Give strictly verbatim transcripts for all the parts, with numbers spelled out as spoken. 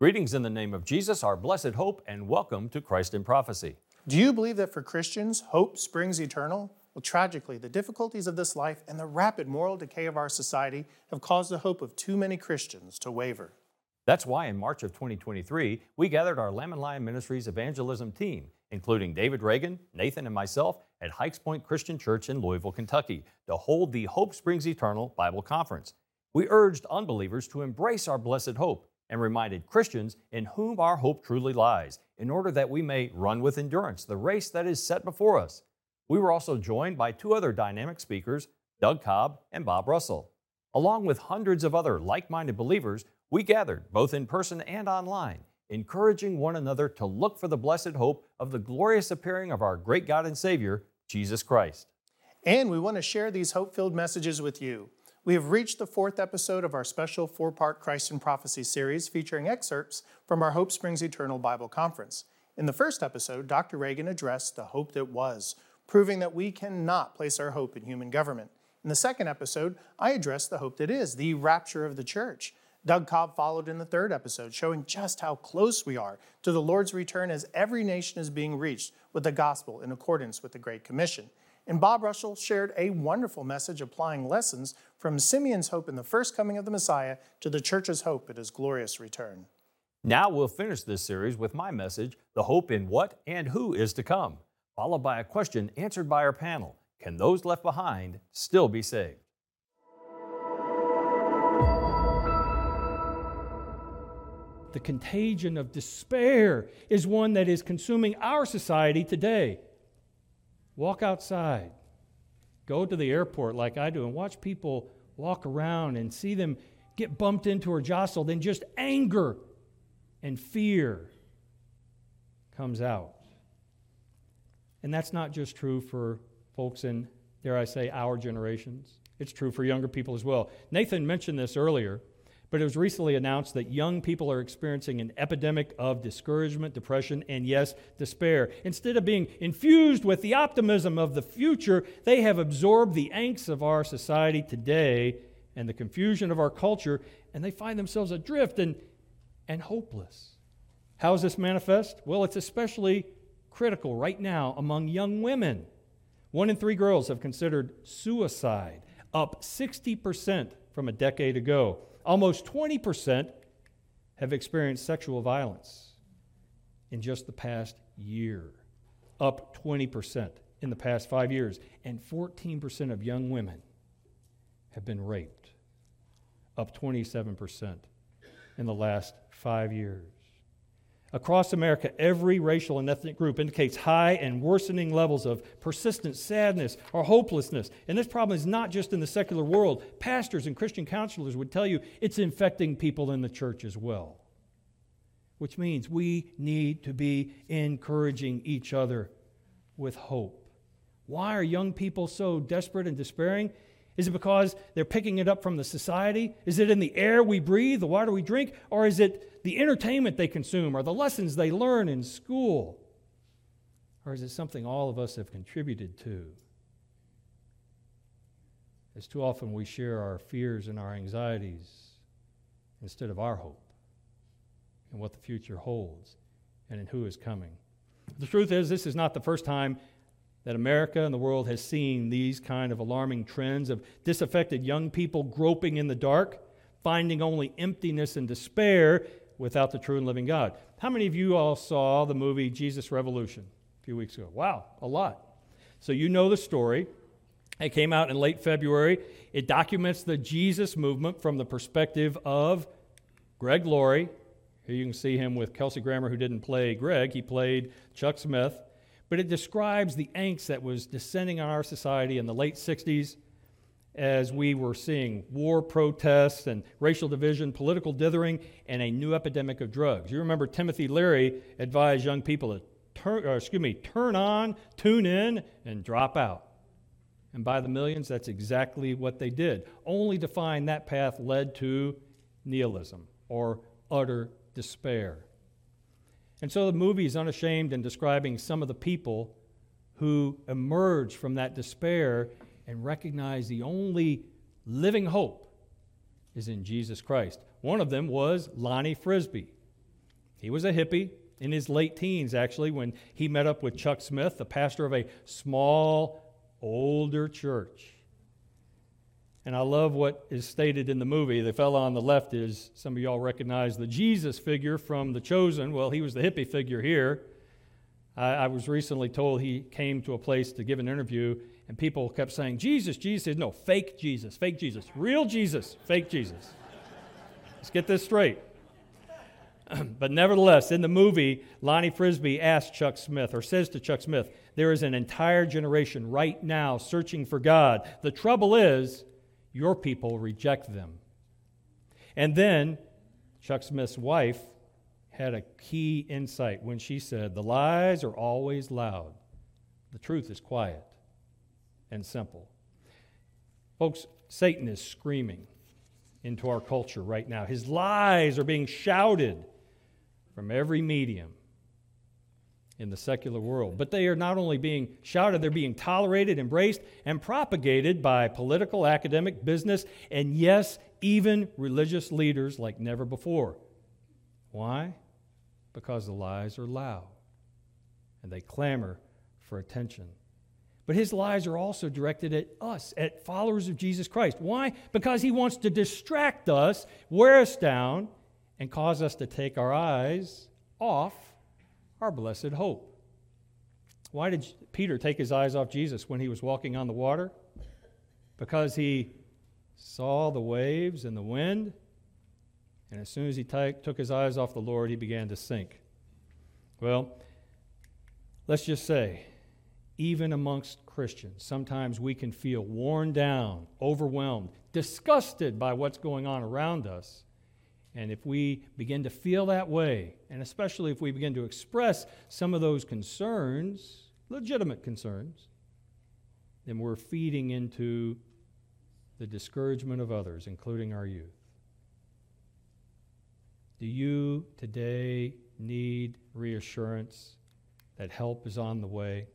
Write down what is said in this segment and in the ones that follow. Greetings in the name of Jesus, our blessed hope, and welcome to Christ in Prophecy. Do you believe that for Christians, hope springs eternal? Well, tragically, the difficulties of this life and the rapid moral decay of our society have caused the hope of too many Christians to waver. That's why in March of twenty twenty-three, we gathered our Lamb and Lion Ministries evangelism team, including David Reagan, Nathan, and myself at Hikes Point Christian Church in Louisville, Kentucky, to hold the Hope Springs Eternal Bible Conference. We urged unbelievers to embrace our blessed hope and reminded Christians in whom our hope truly lies, in order that we may run with endurance the race that is set before us. We were also joined by two other dynamic speakers, Doug Cobb and Bob Russell. Along with hundreds of other like-minded believers, we gathered, both in person and online, encouraging one another to look for the blessed hope of the glorious appearing of our great God and Savior, Jesus Christ. And we want to share these hope-filled messages with you. We have reached the fourth episode of our special four-part Christ in Prophecy series featuring excerpts from our Hope Springs Eternal Bible Conference. In the first episode, Doctor Reagan addressed the hope that was, proving that we cannot place our hope in human government. In the second episode, I addressed the hope that is, the rapture of the church. Doug Cobb followed in the third episode, showing just how close we are to the Lord's return as every nation is being reached with the gospel in accordance with the Great Commission. And Bob Russell shared a wonderful message applying lessons from Simeon's hope in the first coming of the Messiah to the church's hope at his glorious return. Now we'll finish this series with my message, The Hope in What and Who is to Come, followed by a question answered by our panel. Can those left behind still be saved? The contagion of despair is one that is consuming our society today. Walk outside, go to the airport like I do and watch people walk around and see them get bumped into or jostled, and just anger and fear comes out. And that's not just true for folks in, dare I say, our generations. It's true for younger people as well. Nathan mentioned this earlier, but it was recently announced that young people are experiencing an epidemic of discouragement, depression, and yes, despair. Instead of being infused with the optimism of the future, they have absorbed the angst of our society today and the confusion of our culture, and they find themselves adrift and, and hopeless. How does this manifest? Well, it's especially critical right now among young women. One in three girls have considered suicide, up sixty percent from a decade ago. Almost twenty percent have experienced sexual violence in just the past year, up twenty percent in the past five years. And fourteen percent of young women have been raped, up twenty-seven percent in the last five years. Across America, every racial and ethnic group indicates high and worsening levels of persistent sadness or hopelessness. And this problem is not just in the secular world. Pastors and Christian counselors would tell you it's infecting people in the church as well, which means we need to be encouraging each other with hope. Why are young people so desperate and despairing? Is it because they're picking it up from the society? Is it in the air we breathe, the water we drink? Or is it the entertainment they consume or the lessons they learn in school? Or is it something all of us have contributed to? As too often we share our fears and our anxieties instead of our hope and what the future holds and in who is coming. The truth is, this is not the first time that America and the world has seen these kind of alarming trends of disaffected young people groping in the dark, finding only emptiness and despair without the true and living God. How many of you all saw the movie Jesus Revolution a few weeks ago? Wow, a lot. So you know the story. It came out in late February. It documents the Jesus movement from the perspective of Greg Laurie. Here you can see him with Kelsey Grammer, who didn't play Greg. He played Chuck Smith. But it describes the angst that was descending on our society in the late sixties as we were seeing war protests and racial division, political dithering, and a new epidemic of drugs. You remember Timothy Leary advised young people to turn, or excuse me, turn on, tune in, and drop out. And by the millions, that's exactly what they did, only to find that path led to nihilism or utter despair. And so the movie is unashamed in describing some of the people who emerge from that despair and recognize the only living hope is in Jesus Christ. One of them was Lonnie Frisbee, He was a hippie in his late teens, actually, when he met up with Chuck Smith, the pastor of a small, older church. And I love what is stated in the movie. The fellow on the left is, some of y'all recognize the Jesus figure from The Chosen. Well, he was the hippie figure here. I, I was recently told he came to a place to give an interview, and people kept saying, Jesus, Jesus. He said, no, fake Jesus, fake Jesus. Real Jesus, fake Jesus. Let's get this straight. But nevertheless, in the movie, Lonnie Frisbee asked Chuck Smith, or says to Chuck Smith, there is an entire generation right now searching for God. The trouble is, your people reject them. And then Chuck Smith's wife had a key insight when she said, the lies are always loud. The truth is quiet and simple. Folks, Satan is screaming into our culture right now. His lies are being shouted from every medium in the secular world. But they are not only being shouted, they're being tolerated, embraced, and propagated by political, academic, business, and yes, even religious leaders like never before. Why? Because the lies are loud, and they clamor for attention. But his lies are also directed at us, at followers of Jesus Christ. Why? Because he wants to distract us, wear us down, and cause us to take our eyes off our blessed hope. Why did Peter take his eyes off Jesus when he was walking on the water? Because he saw the waves and the wind, and as soon as he t- took his eyes off the Lord, he began to sink. Well, let's just say, even amongst Christians, sometimes we can feel worn down, overwhelmed, disgusted by what's going on around us. And if we begin to feel that way, and especially if we begin to express some of those concerns, legitimate concerns, then we're feeding into the discouragement of others, including our youth. Do you today need reassurance that help is on the way?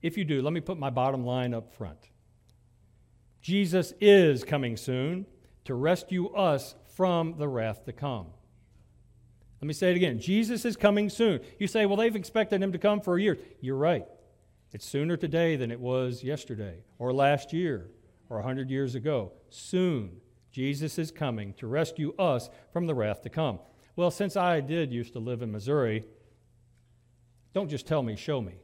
If you do, let me put my bottom line up front. Jesus is coming soon to rescue us from the wrath to come. Let me say it again. Jesus is coming soon. You say, well, they've expected him to come for years. You're right. It's sooner today than it was yesterday or last year or one hundred years ago. Soon, Jesus is coming to rescue us from the wrath to come. Well, since I did used to live in Missouri, don't just tell me, show me.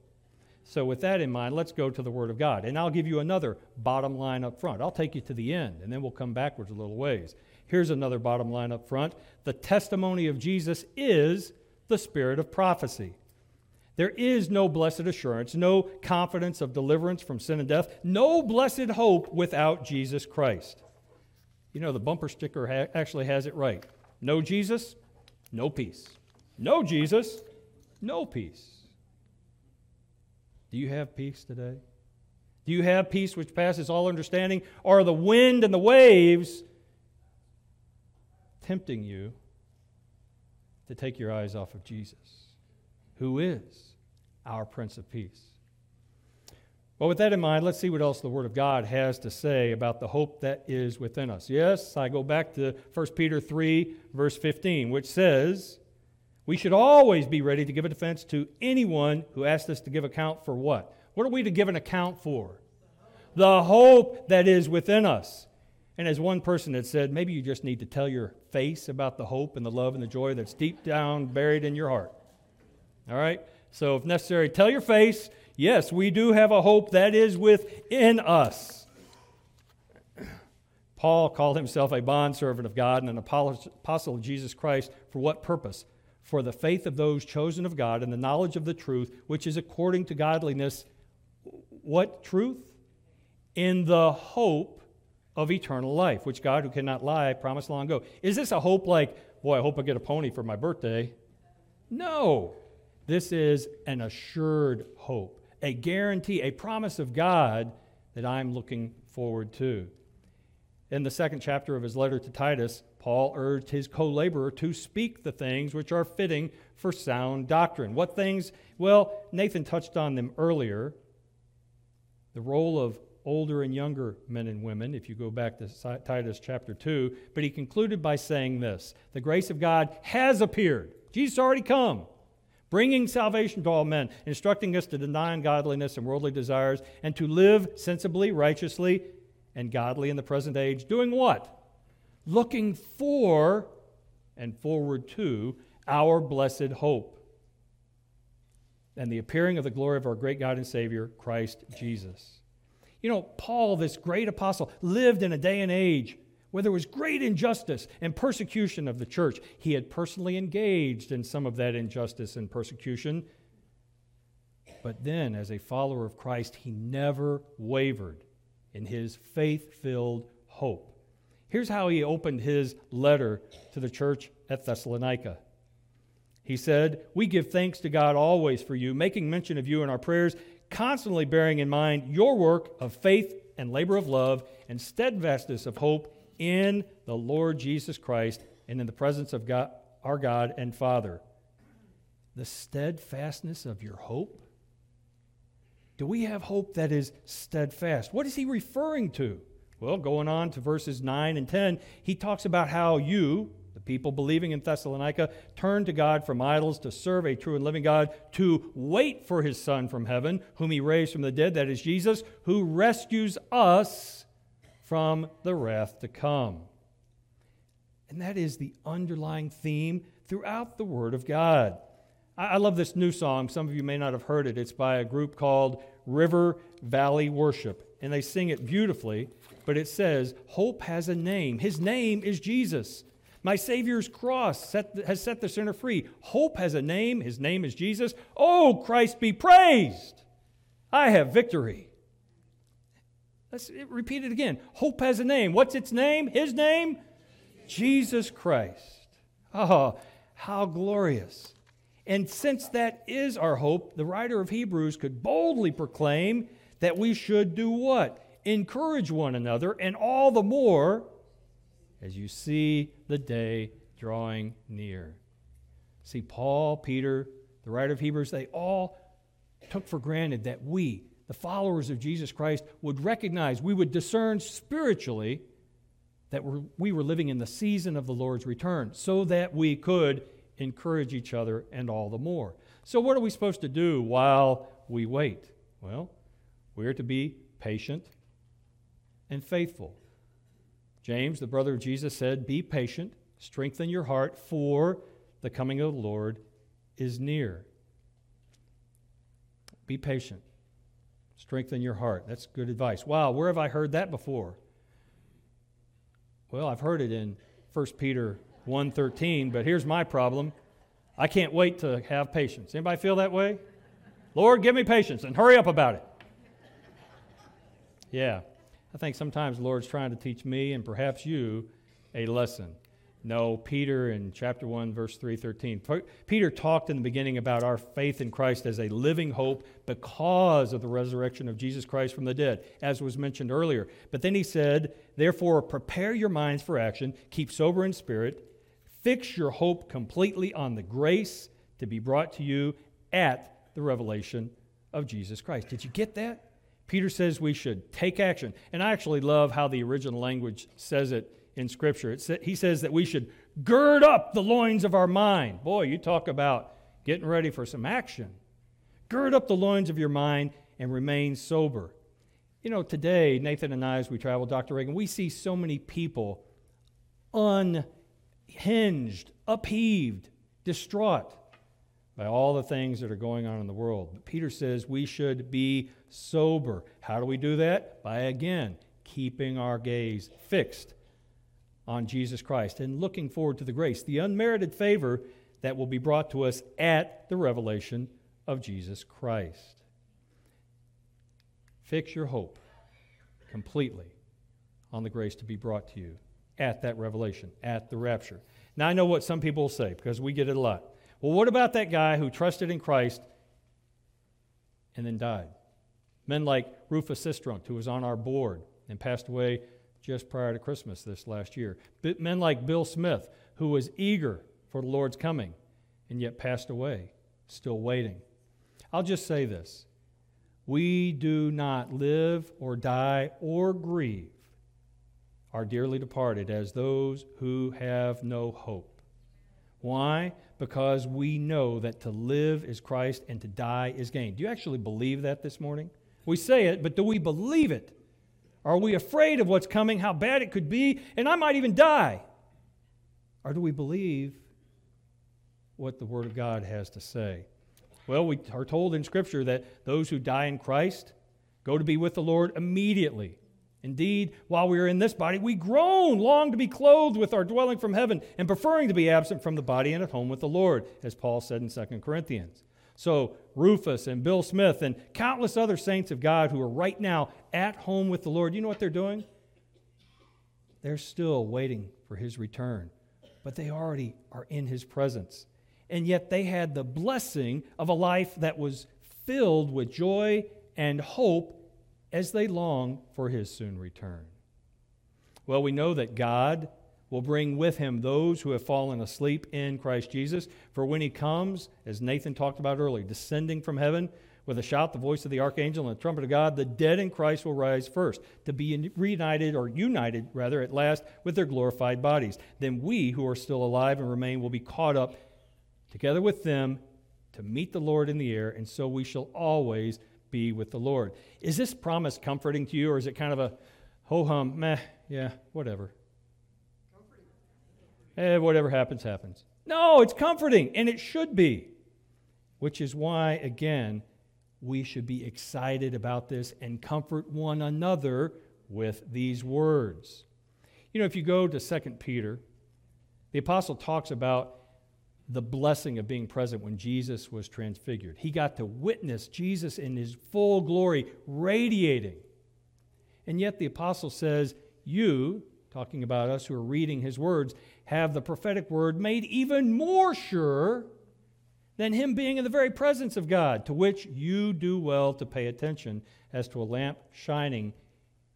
So with that in mind, let's go to the Word of God. And I'll give you another bottom line up front. I'll take you to the end, and then we'll come backwards a little ways. Here's another bottom line up front. The testimony of Jesus is the spirit of prophecy. There is no blessed assurance, no confidence of deliverance from sin and death, no blessed hope without Jesus Christ. You know, the bumper sticker ha- actually has it right. No Jesus, no peace. No Jesus, no peace. Do you have peace today? Do you have peace which passes all understanding? Or are the wind and the waves tempting you to take your eyes off of Jesus, who is our Prince of Peace? Well, with that in mind, let's see what else the Word of God has to say about the hope that is within us. Yes, I go back to First Peter three, verse fifteen, which says, we should always be ready to give a defense to anyone who asks us to give account for what? What are we to give an account for? The hope that is within us. And as one person had said, maybe you just need to tell your face about the hope and the love and the joy that's deep down buried in your heart. All right? So if necessary, tell your face, yes, we do have a hope that is within us. Paul called himself a bondservant of God and an apostle of Jesus Christ. For what purpose? For the faith of those chosen of God and the knowledge of the truth, which is according to godliness, what truth? In the hope of eternal life, which God, who cannot lie, promised long ago. Is this a hope like, boy, I hope I get a pony for my birthday? No. This is an assured hope, a guarantee, a promise of God that I'm looking forward to. In the second chapter of his letter to Titus, Paul urged his co-laborer to speak the things which are fitting for sound doctrine. What things? Well, Nathan touched on them earlier. The role of older and younger men and women, if you go back to Titus chapter two. But he concluded by saying this: the grace of God has appeared. Jesus already come, bringing salvation to all men, instructing us to deny ungodliness and worldly desires, and to live sensibly, righteously, and godly in the present age, doing what? Looking for and forward to our blessed hope and the appearing of the glory of our great God and Savior, Christ Jesus. You know, Paul, this great apostle, lived in a day and age where there was great injustice and persecution of the church. He had personally engaged in some of that injustice and persecution. But then, as a follower of Christ, he never wavered in his faith-filled hope. Here's how he opened his letter to the church at Thessalonica. He said, "We give thanks to God always for you, making mention of you in our prayers, constantly bearing in mind your work of faith and labor of love and steadfastness of hope in the Lord Jesus Christ and in the presence of God, our God and Father." The steadfastness of your hope? Do we have hope that is steadfast? What is he referring to? Well, going on to verses nine and ten, he talks about how you, the people believing in Thessalonica, turn to God from idols to serve a true and living God, to wait for his Son from heaven, whom he raised from the dead, that is Jesus, who rescues us from the wrath to come. And that is the underlying theme throughout the Word of God. I love this new song. Some of you may not have heard it. It's by a group called River Valley Worship, and they sing it beautifully. But it says, hope has a name. His name is Jesus. My Savior's cross set, has set the sinner free. Hope has a name. His name is Jesus. Oh, Christ be praised. I have victory. Let's repeat it again. Hope has a name. What's its name? His name? Jesus Christ. Oh, how glorious. And since that is our hope, the writer of Hebrews could boldly proclaim that we should do what? Encourage one another, and all the more as you see the day drawing near. See, Paul, Peter, the writer of Hebrews, they all took for granted that we, the followers of Jesus Christ, would recognize, we would discern spiritually that we're, we were living in the season of the Lord's return, so that we could encourage each other and all the more. So what are we supposed to do while we wait? Well, we're to be patient and faithful. James, the brother of Jesus, said, be patient, strengthen your heart, for the coming of the Lord is near. Be patient, strengthen your heart. That's good advice. Wow, where have I heard that before? Well, I've heard it in First Peter one thirteen, but here's my problem. I can't wait to have patience. Anybody feel that way? Lord, give me patience and hurry up about it. Yeah, I think sometimes the Lord's trying to teach me and perhaps you a lesson. No, Peter in chapter one, verse three, thirteen. Peter talked in the beginning about our faith in Christ as a living hope because of the resurrection of Jesus Christ from the dead, as was mentioned earlier. But then he said, therefore, prepare your minds for action, keep sober in spirit, fix your hope completely on the grace to be brought to you at the revelation of Jesus Christ. Did you get that? Peter says we should take action. And I actually love how the original language says it in Scripture. It sa- he says that we should gird up the loins of our mind. Boy, you talk about getting ready for some action. Gird up the loins of your mind and remain sober. You know, today, Nathan and I, as we travel, Doctor Reagan, we see so many people unhinged, upheaved, distraught by all the things that are going on in the world. But Peter says we should be sober. How do we do that? By, again, keeping our gaze fixed on Jesus Christ and looking forward to the grace, the unmerited favor that will be brought to us at the revelation of Jesus Christ. Fix your hope completely on the grace to be brought to you at that revelation, at the rapture. Now, I know what some people will say, because we get it a lot. Well, what about that guy who trusted in Christ and then died? Men like Rufus Sistrunk, who was on our board and passed away just prior to Christmas this last year. Men like Bill Smith, who was eager for the Lord's coming and yet passed away, still waiting. I'll just say this. we do not live or die or grieve our dearly departed as those who have no hope. Why? Because we know that to live is Christ and to die is gain. Do you actually believe that this morning? We say it, but do we believe it? Are we afraid of what's coming, how bad it could be, and I might even die? Or do we believe what the Word of God has to say? Well, we are told in Scripture that those who die in Christ go to be with the Lord immediately. Indeed, while we are in this body, we groan, long to be clothed with our dwelling from heaven, and preferring to be absent from the body and at home with the Lord, as Paul said in Second Corinthians. So Rufus and Bill Smith and countless other saints of God who are right now at home with the Lord, you know what they're doing? They're still waiting for His return, but they already are in His presence. And yet they had the blessing of a life that was filled with joy and hope as they long for His soon return. Well, we know that God will bring with Him those who have fallen asleep in Christ Jesus. For when He comes, as Nathan talked about earlier, descending from heaven with a shout, the voice of the archangel, and the trumpet of God, the dead in Christ will rise first, to be reunited, or united rather, at last with their glorified bodies. Then we who are still alive and remain will be caught up together with them to meet the Lord in the air, and so we shall always be with the Lord. Is this promise comforting to you, or is it kind of a ho-hum, meh, yeah, whatever? Comforting. Eh, whatever happens, happens. No, it's comforting, and it should be, which is why, again, we should be excited about this and comfort one another with these words. You know, if you go to Second Peter, the apostle talks about the blessing of being present when Jesus was transfigured. He got to witness Jesus in His full glory radiating. And yet the apostle says, you, talking about us who are reading His words, have the prophetic word made even more sure than Him being in the very presence of God, to which you do well to pay attention as to a lamp shining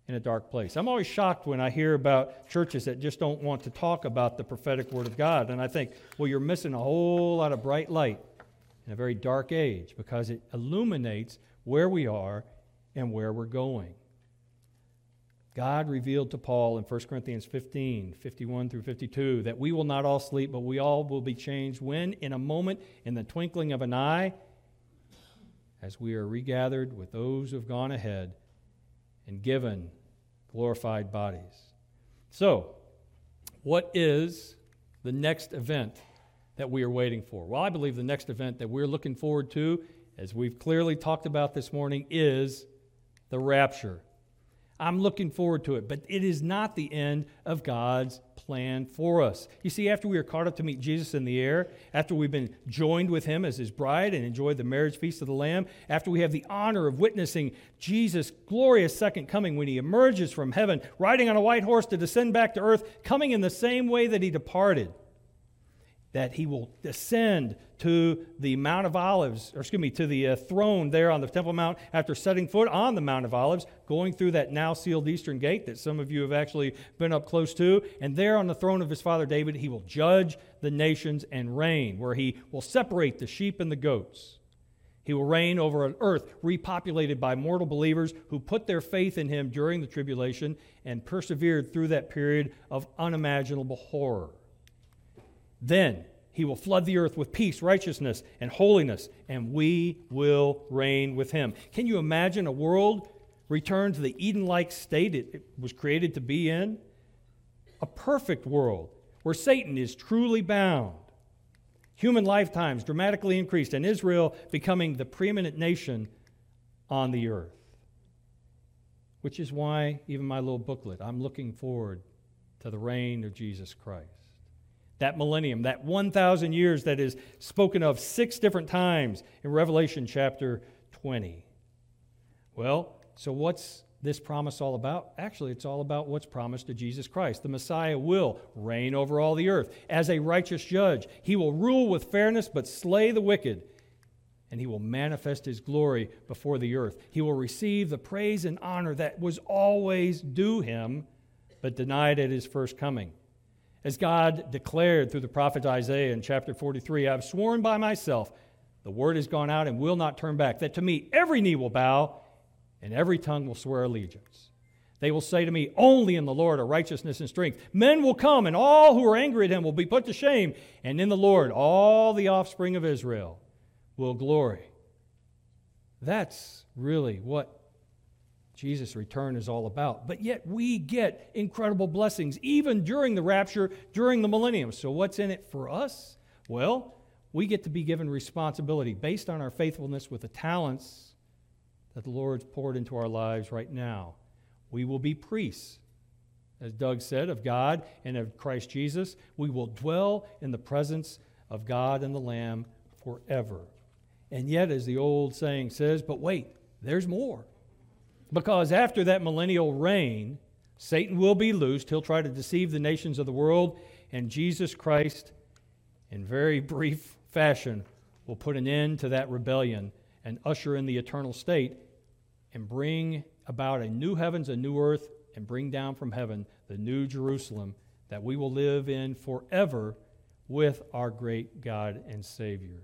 in a dark place. I'm always shocked when I hear about churches that just don't want to talk about the prophetic Word of God. And I think, well, you're missing a whole lot of bright light in a very dark age, because it illuminates where we are and where we're going. God revealed to Paul in First Corinthians fifteen, fifty-one through fifty-two, that we will not all sleep, but we all will be changed when, in a moment, in the twinkling of an eye, as we are regathered with those who have gone ahead and given glorified bodies. So, what is the next event that we are waiting for? Well, I believe the next event that we're looking forward to, as we've clearly talked about this morning, is the rapture. I'm looking forward to it, but it is not the end of God's plan for us. You see, after we are caught up to meet Jesus in the air, after we've been joined with Him as His bride and enjoyed the marriage feast of the Lamb, after we have the honor of witnessing Jesus' glorious second coming when He emerges from heaven, riding on a white horse to descend back to earth, coming in the same way that He departed, that He will descend to the Mount of Olives, or excuse me, to the uh, throne there on the Temple Mount after setting foot on the Mount of Olives, going through that now sealed eastern gate that some of you have actually been up close to. And there on the throne of His father David, He will judge the nations and reign, where He will separate the sheep and the goats. He will reign over an earth repopulated by mortal believers who put their faith in Him during the tribulation and persevered through that period of unimaginable horror. Then He will flood the earth with peace, righteousness, and holiness, and we will reign with Him. Can you imagine a world returned to the Eden-like state it was created to be in? A perfect world where Satan is truly bound, human lifetimes dramatically increased, and Israel becoming the preeminent nation on the earth. Which is why, even my little booklet, I'm looking forward to the reign of Jesus Christ. That millennium, that one thousand years that is spoken of six different times in Revelation chapter twenty. Well, so what's this promise all about? Actually, it's all about what's promised to Jesus Christ. The Messiah will reign over all the earth as a righteous judge. He will rule with fairness but slay the wicked, and He will manifest His glory before the earth. He will receive the praise and honor that was always due Him but denied at His first coming. As God declared through the prophet Isaiah in chapter forty-three, I have sworn by myself, the word has gone out and will not turn back, that to me every knee will bow and every tongue will swear allegiance. They will say to me, only in the Lord are righteousness and strength. Men will come, and all who are angry at him will be put to shame. And in the Lord, all the offspring of Israel will glory. That's really what Jesus' return is all about. But yet we get incredible blessings, even during the rapture, during the millennium. So what's in it for us? Well, we get to be given responsibility based on our faithfulness with the talents that the Lord's poured into our lives right now. We will be priests, as Doug said, of God and of Christ Jesus. We will dwell in the presence of God and the Lamb forever. And yet, as the old saying says, but wait, there's more. Because after that millennial reign, Satan will be loosed. He'll try to deceive the nations of the world, and Jesus Christ, in very brief fashion, will put an end to that rebellion and usher in the eternal state and bring about a new heavens, a new earth, and bring down from heaven the new Jerusalem that we will live in forever with our great God and Savior.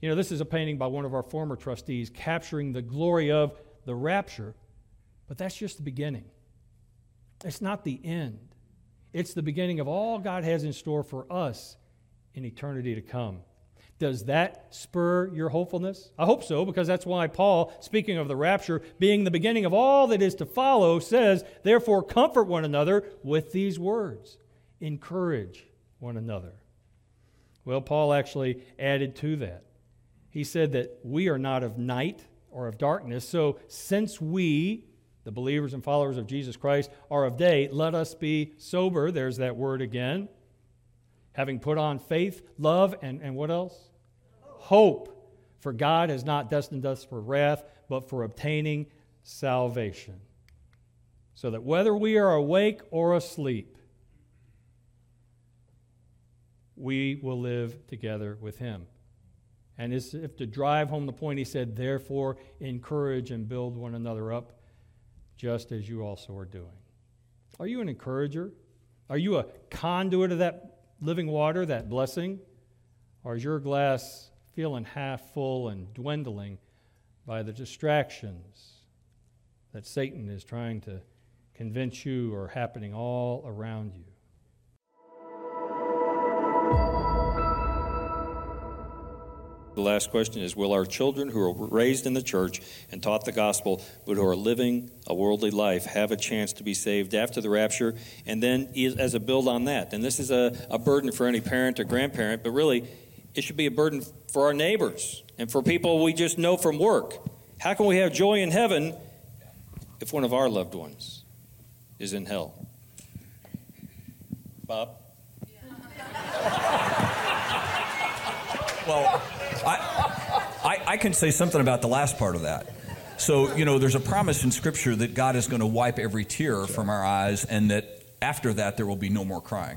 You know, this is a painting by one of our former trustees capturing the glory of the rapture, but that's just the beginning. It's not the end. It's the beginning of all God has in store for us in eternity to come. Does that spur your hopefulness? I hope so, because that's why Paul, speaking of the rapture being the beginning of all that is to follow, says, therefore comfort one another with these words. Encourage one another. Well, Paul actually added to that. He said that we are not of night or of darkness, so since we, the believers and followers of Jesus Christ, are of day, let us be sober. There's that word again. Having put on faith, love, and, and what else? Hope. For God has not destined us for wrath, but for obtaining salvation. So that whether we are awake or asleep, we will live together with him. And as if to drive home the point, he said, therefore, encourage and build one another up, just as you also are doing. Are you an encourager? Are you a conduit of that living water, that blessing? Or is your glass feeling half full and dwindling by the distractions that Satan is trying to convince you are happening all around you? The last question is, will our children who are raised in the church and taught the gospel but who are living a worldly life have a chance to be saved after the rapture? And then as a build on that, and this is a, a burden for any parent or grandparent, but really it should be a burden for our neighbors and for people we just know from work. How can we have joy in heaven if one of our loved ones is in hell? Bob? Well, I, I I can say something about the last part of that. So, you know, there's a promise in Scripture that God is going to wipe every tear from our eyes, and that after that there will be no more crying.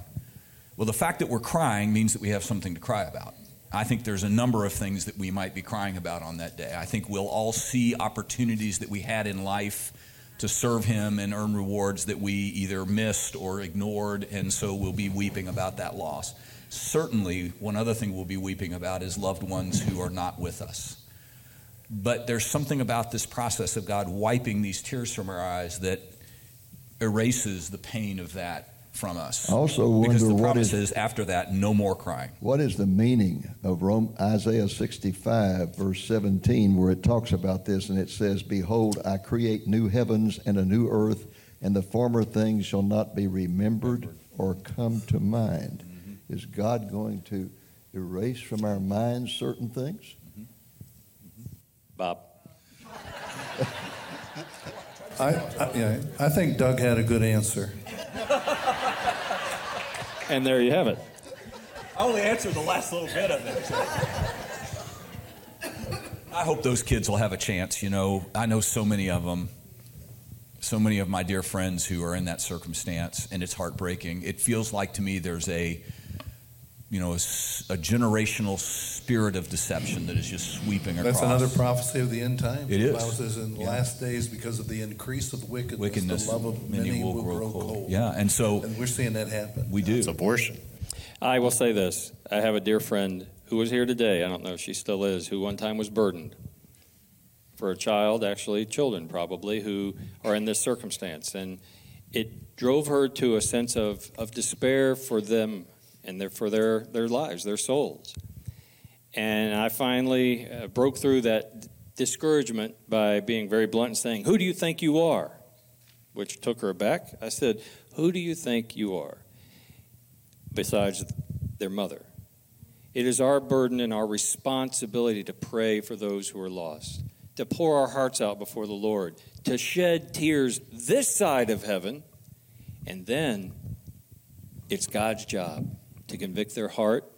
Well, the fact that we're crying means that we have something to cry about. I think there's a number of things that we might be crying about on that day. I think we'll all see opportunities that we had in life to serve him and earn rewards that we either missed or ignored, and so we'll be weeping about that loss. Certainly, one other thing we'll be weeping about is loved ones who are not with us. But there's something about this process of God wiping these tears from our eyes that erases the pain of that from us. I also wonder, because the promise is, after that, no more crying. What is the meaning of Rome, Isaiah sixty-five, verse seventeen, where it talks about this, and it says, Behold, I create new heavens and a new earth, and the former things shall not be remembered or come to mind. Is God going to erase from our minds certain things? Mm-hmm. Mm-hmm. Bob. I, I, yeah, I think Doug had a good answer. And there you have it. I only answered the last little bit of it. I hope those kids will have a chance. You know, I know so many of them. So many of my dear friends who are in that circumstance, and it's heartbreaking. It feels like to me there's a you know, a, a generational spirit of deception that is just sweeping across. That's another prophecy of the end times. It is. The Bible says in the yeah. last days, because of the increase of wickedness, wickedness the love of many, many will, will grow, grow cold. cold. Yeah, and so... And we're seeing that happen. We do. It's abortion. I will say this. I have a dear friend who was here today, I don't know if she still is, who one time was burdened for a child, actually children probably, who are in this circumstance. And it drove her to a sense of, of despair for them and their, for their, their lives, their souls. And I finally uh, broke through that d- discouragement by being very blunt and saying, "Who do you think you are?" Which took her aback. I said, "Who do you think you are besides their mother?" It is our burden and our responsibility to pray for those who are lost, to pour our hearts out before the Lord, to shed tears this side of heaven, and then it's God's job to convict their heart,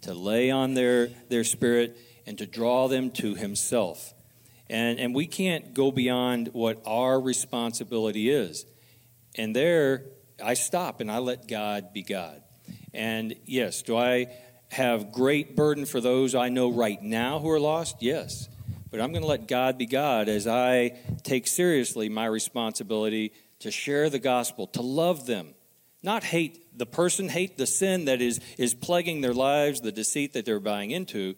to lay on their, their spirit, and to draw them to himself. And, and we can't go beyond what our responsibility is. And there, I stop and I let God be God. And yes, do I have great burden for those I know right now who are lost? Yes. But I'm going to let God be God as I take seriously my responsibility to share the gospel, to love them, not hate the person, hate the sin that is, is plaguing their lives, the deceit that they're buying into,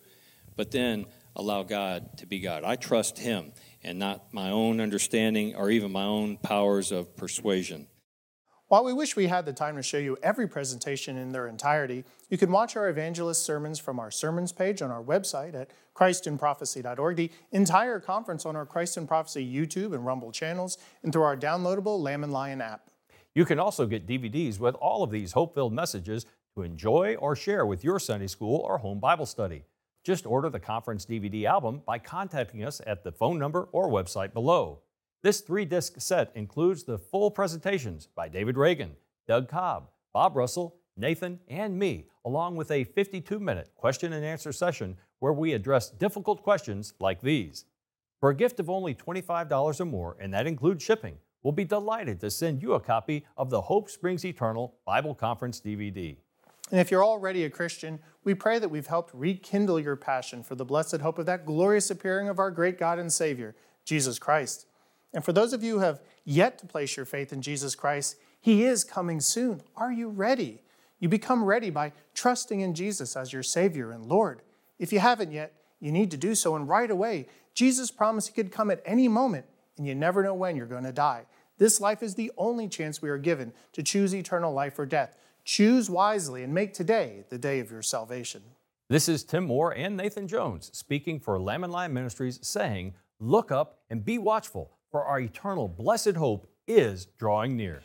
but then allow God to be God. I trust him and not my own understanding or even my own powers of persuasion. While we wish we had the time to show you every presentation in their entirety, you can watch our evangelist sermons from our sermons page on our website at christ in prophecy dot org, the entire conference on our Christ in Prophecy YouTube and Rumble channels, and through our downloadable Lamb and Lion app. You can also get D V Ds with all of these hope-filled messages to enjoy or share with your Sunday school or home Bible study. Just order the conference D V D album by contacting us at the phone number or website below. This three-disc set includes the full presentations by David Reagan, Doug Cobb, Bob Russell, Nathan, and me, along with a fifty-two minute question and answer session where we address difficult questions like these. For a gift of only twenty-five dollars or more, and that includes shipping, we'll be delighted to send you a copy of the Hope Springs Eternal Bible Conference D V D. And if you're already a Christian, we pray that we've helped rekindle your passion for the blessed hope of that glorious appearing of our great God and Savior, Jesus Christ. And for those of you who have yet to place your faith in Jesus Christ, he is coming soon. Are you ready? You become ready by trusting in Jesus as your Savior and Lord. If you haven't yet, you need to do so, and right away. Jesus promised he could come at any moment, and you never know when you're going to die. This life is the only chance we are given to choose eternal life or death. Choose wisely and make today the day of your salvation. This is Tim Moore and Nathan Jones speaking for Lamb and Lion Ministries, saying, look up and be watchful, for our eternal blessed hope is drawing near.